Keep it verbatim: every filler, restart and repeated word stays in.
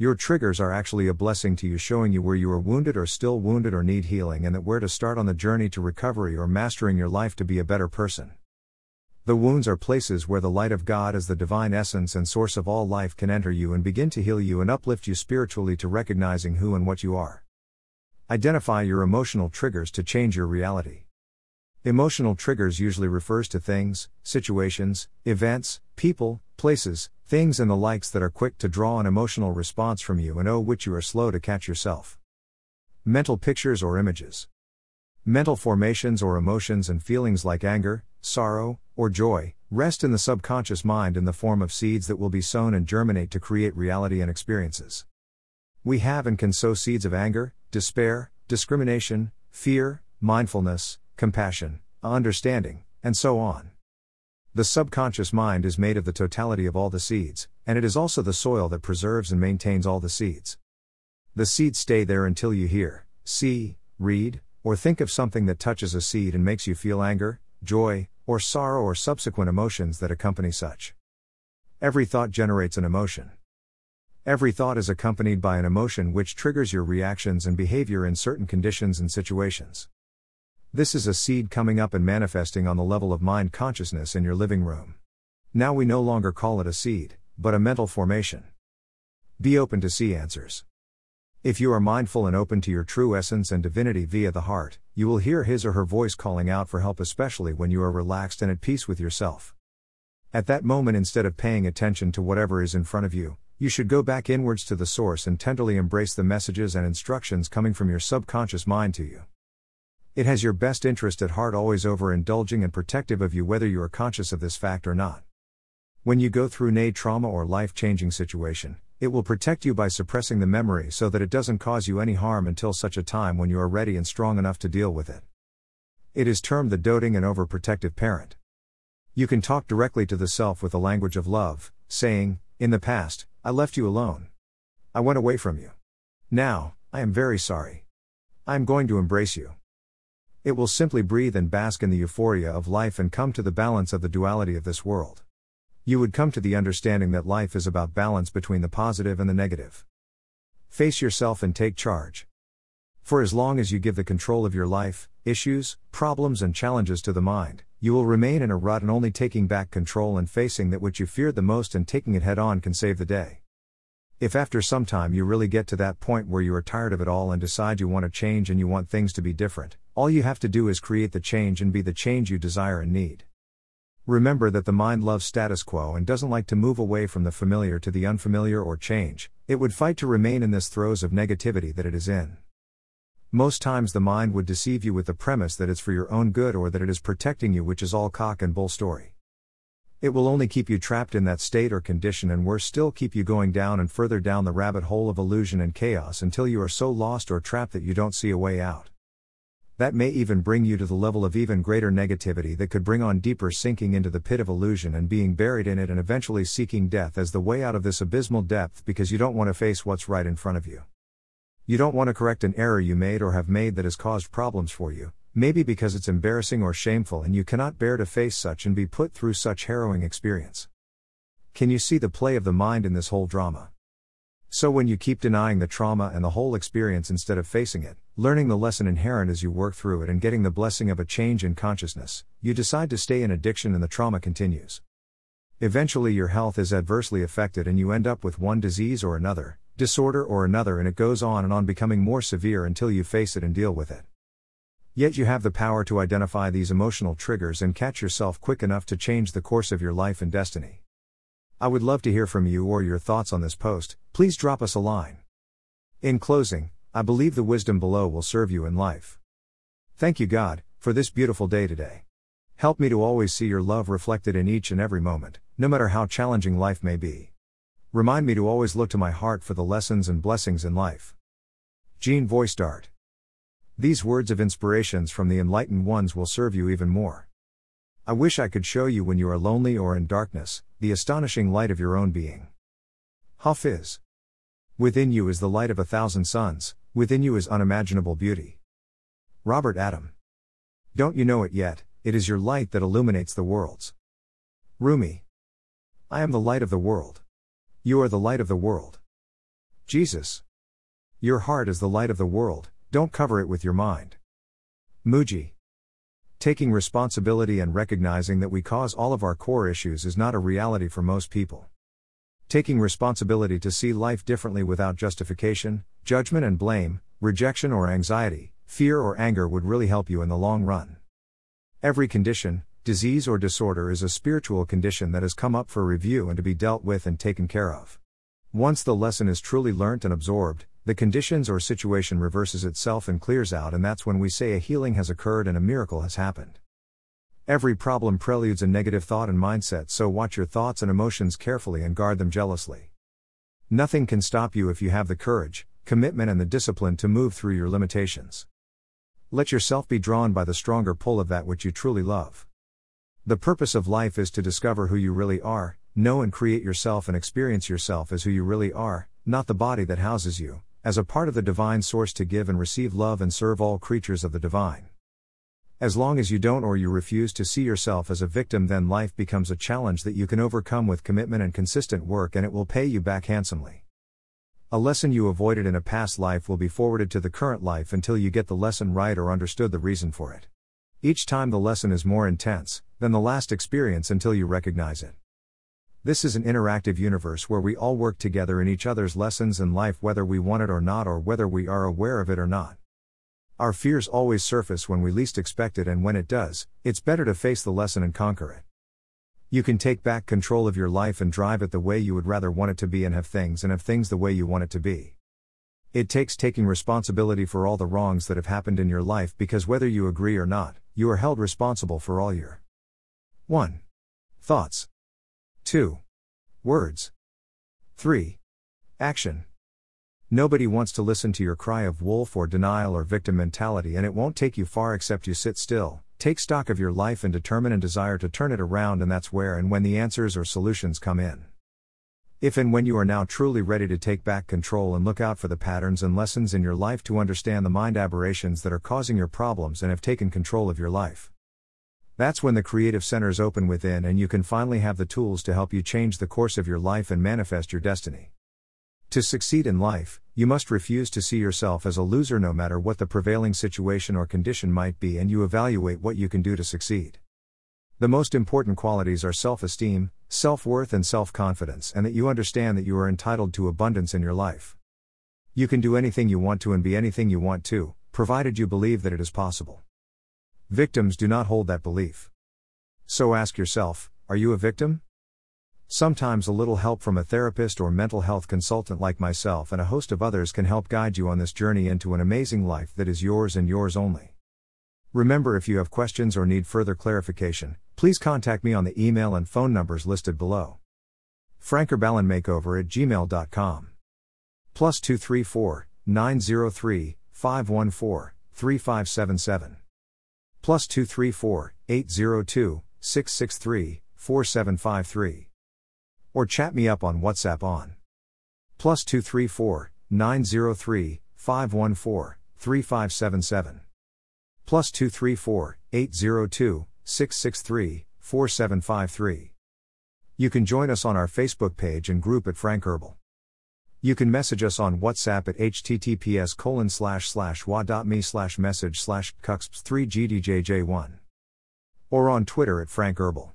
Your triggers are actually a blessing to you, showing you where you are wounded or still wounded or need healing, and that where to start on the journey to recovery or mastering your life to be a better person. The wounds are places where the light of God as the divine essence and source of all life can enter you and begin to heal you and uplift you spiritually to recognizing who and what you are. Identify your emotional triggers to change your reality. Emotional triggers usually refers to things, situations, events, people, places, things and the likes that are quick to draw an emotional response from you and oh which you are slow to catch yourself. Mental pictures or images. Mental formations or emotions and feelings like anger, sorrow, or joy, rest in the subconscious mind in the form of seeds that will be sown and germinate to create reality and experiences. We have and can sow seeds of anger, despair, discrimination, fear, mindfulness, compassion, understanding, and so on. The subconscious mind is made of the totality of all the seeds, and it is also the soil that preserves and maintains all the seeds. The seeds stay there until you hear, see, read, or think of something that touches a seed and makes you feel anger, joy, or sorrow or subsequent emotions that accompany such. Every thought generates an emotion. Every thought is accompanied by an emotion which triggers your reactions and behavior in certain conditions and situations. This is a seed coming up and manifesting on the level of mind consciousness in your living room. Now we no longer call it a seed, but a mental formation. Be open to see answers. If you are mindful and open to your true essence and divinity via the heart, you will hear his or her voice calling out for help, especially when you are relaxed and at peace with yourself. At that moment, instead of paying attention to whatever is in front of you, you should go back inwards to the source and tenderly embrace the messages and instructions coming from your subconscious mind to you. It has your best interest at heart, always overindulging and protective of you whether you are conscious of this fact or not. When you go through a trauma or life-changing situation, it will protect you by suppressing the memory so that it doesn't cause you any harm until such a time when you are ready and strong enough to deal with it. It is termed the doting and overprotective parent. You can talk directly to the self with the language of love, saying, "In the past, I left you alone. I went away from you. Now, I am very sorry. I am going to embrace you." It will simply breathe and bask in the euphoria of life and come to the balance of the duality of this world. You would come to the understanding that life is about balance between the positive and the negative. Face yourself and take charge. For as long as you give the control of your life, issues, problems and challenges to the mind, you will remain in a rut, and only taking back control and facing that which you feared the most and taking it head on can save the day. If after some time you really get to that point where you are tired of it all and decide you want to change and you want things to be different, all you have to do is create the change and be the change you desire and need. Remember that the mind loves status quo and doesn't like to move away from the familiar to the unfamiliar or change. It would fight to remain in this throes of negativity that it is in. Most times the mind would deceive you with the premise that it's for your own good or that it is protecting you, which is all cock and bull story. It will only keep you trapped in that state or condition, and worse still, keep you going down and further down the rabbit hole of illusion and chaos until you are so lost or trapped that you don't see a way out. That may even bring you to the level of even greater negativity that could bring on deeper sinking into the pit of illusion and being buried in it, and eventually seeking death as the way out of this abysmal depth, because you don't want to face what's right in front of you. You don't want to correct an error you made or have made that has caused problems for you. Maybe because it's embarrassing or shameful and you cannot bear to face such and be put through such harrowing experience. Can you see the play of the mind in this whole drama? So when you keep denying the trauma and the whole experience instead of facing it, learning the lesson inherent as you work through it and getting the blessing of a change in consciousness, you decide to stay in addiction and the trauma continues. Eventually your health is adversely affected and you end up with one disease or another, disorder or another, and it goes on and on, becoming more severe until you face it and deal with it. Yet you have the power to identify these emotional triggers and catch yourself quick enough to change the course of your life and destiny. I would love to hear from you or your thoughts on this post. Please drop us a line. In closing, I believe the wisdom below will serve you in life. Thank you, God, for this beautiful day today. Help me to always see your love reflected in each and every moment, no matter how challenging life may be. Remind me to always look to my heart for the lessons and blessings in life. Gene Voiced Art. These words of inspirations from the enlightened ones will serve you even more. I wish I could show you when you are lonely or in darkness, the astonishing light of your own being. Ha-fiz. Within you is the light of a thousand suns, within you is unimaginable beauty. Robert Adam. Don't you know it yet, it is your light that illuminates the worlds. Rumi. I am the light of the world. You are the light of the world. Jesus. Your heart is the light of the world, don't cover it with your mind. Muji. Taking responsibility and recognizing that we cause all of our core issues is not a reality for most people. Taking responsibility to see life differently without justification, judgment and blame, rejection or anxiety, fear or anger would really help you in the long run. Every condition, disease or disorder is a spiritual condition that has come up for review and to be dealt with and taken care of. Once the lesson is truly learnt and absorbed, the conditions or situation reverses itself and clears out, and that's when we say a healing has occurred and a miracle has happened. Every problem preludes a negative thought and mindset, so watch your thoughts and emotions carefully and guard them jealously. Nothing can stop you if you have the courage, commitment and the discipline to move through your limitations. Let yourself be drawn by the stronger pull of that which you truly love. The purpose of life is to discover who you really are, know and create yourself and experience yourself as who you really are, not the body that houses you, as a part of the divine source to give and receive love and serve all creatures of the divine. As long as you don't or you refuse to see yourself as a victim, then life becomes a challenge that you can overcome with commitment and consistent work, and it will pay you back handsomely. A lesson you avoided in a past life will be forwarded to the current life until you get the lesson right or understood the reason for it. Each time the lesson is more intense than the last experience until you recognize it. This is an interactive universe where we all work together in each other's lessons in life, whether we want it or not, or whether we are aware of it or not. Our fears always surface when we least expect it, and when it does, it's better to face the lesson and conquer it. You can take back control of your life and drive it the way you would rather want it to be, and have things and have things the way you want it to be. It takes taking responsibility for all the wrongs that have happened in your life, because whether you agree or not, you are held responsible for all your one Thoughts. two Words. three Action. Nobody wants to listen to your cry of wolf or denial or victim mentality, and it won't take you far except you sit still, take stock of your life and determine and desire to turn it around, and that's where and when the answers or solutions come in. If and when you are now truly ready to take back control and look out for the patterns and lessons in your life to understand the mind aberrations that are causing your problems and have taken control of your life. That's when the creative centers open within and you can finally have the tools to help you change the course of your life and manifest your destiny. To succeed in life, you must refuse to see yourself as a loser no matter what the prevailing situation or condition might be, and you evaluate what you can do to succeed. The most important qualities are self-esteem, self-worth and self-confidence, and that you understand that you are entitled to abundance in your life. You can do anything you want to and be anything you want to, provided you believe that it is possible. Victims do not hold that belief. So ask yourself, are you a victim? Sometimes a little help from a therapist or mental health consultant like myself and a host of others can help guide you on this journey into an amazing life that is yours and yours only. Remember, if you have questions or need further clarification, please contact me on the email and phone numbers listed below. frank herbellan makeover at gmail dot com plus two three four, nine zero three, five one four, three five seven seven plus two three four, eight zero two, six six three, four seven five three. Or chat me up on WhatsApp on plus two three four, nine zero three, five one four, three five seven seven plus two three four, eight zero two, six six three, four seven five three. You can join us on our Facebook page and group at Frank Herbal. You can message us on WhatsApp at https colon slash slash wa dot me slash message slash cuxps three g d j j one or on Twitter at Frank Herbal.